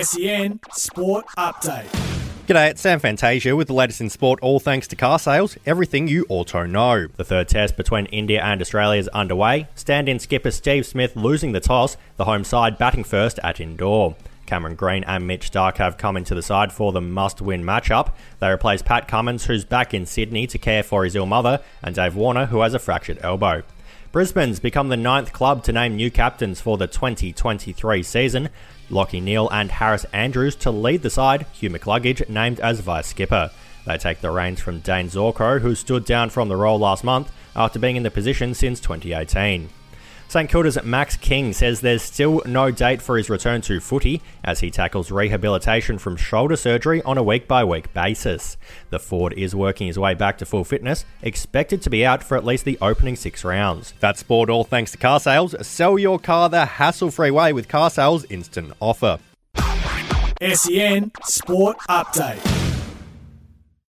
SEN Sport Update. G'day, it's Sam Fantasia with the latest in sport, all thanks to car sales, everything you auto know. The third test between India and Australia is underway. Stand-in skipper Steve Smith losing the toss, the home side batting first at indoor. Cameron Green and Mitch Starc have come into the side for the must-win matchup. They replace Pat Cummins, who's back in Sydney to care for his ill mother, and Dave Warner, who has a fractured elbow. Brisbane's become the ninth club to name new captains for the 2023 season. Lockie Neal and Harris Andrews to lead the side, Hugh McLuggage named as vice-skipper. They take the reins from Dane Zorko, who stood down from the role last month after being in the position since 2018. St Kilda's Max King says there's still no date for his return to footy as he tackles rehabilitation from shoulder surgery on a week-by-week basis. The forward is working his way back to full fitness, expected to be out for at least the opening 6 rounds. That's sport all thanks to car sales. Sell your car the hassle-free way with car sales instant offer. SEN Sport Update.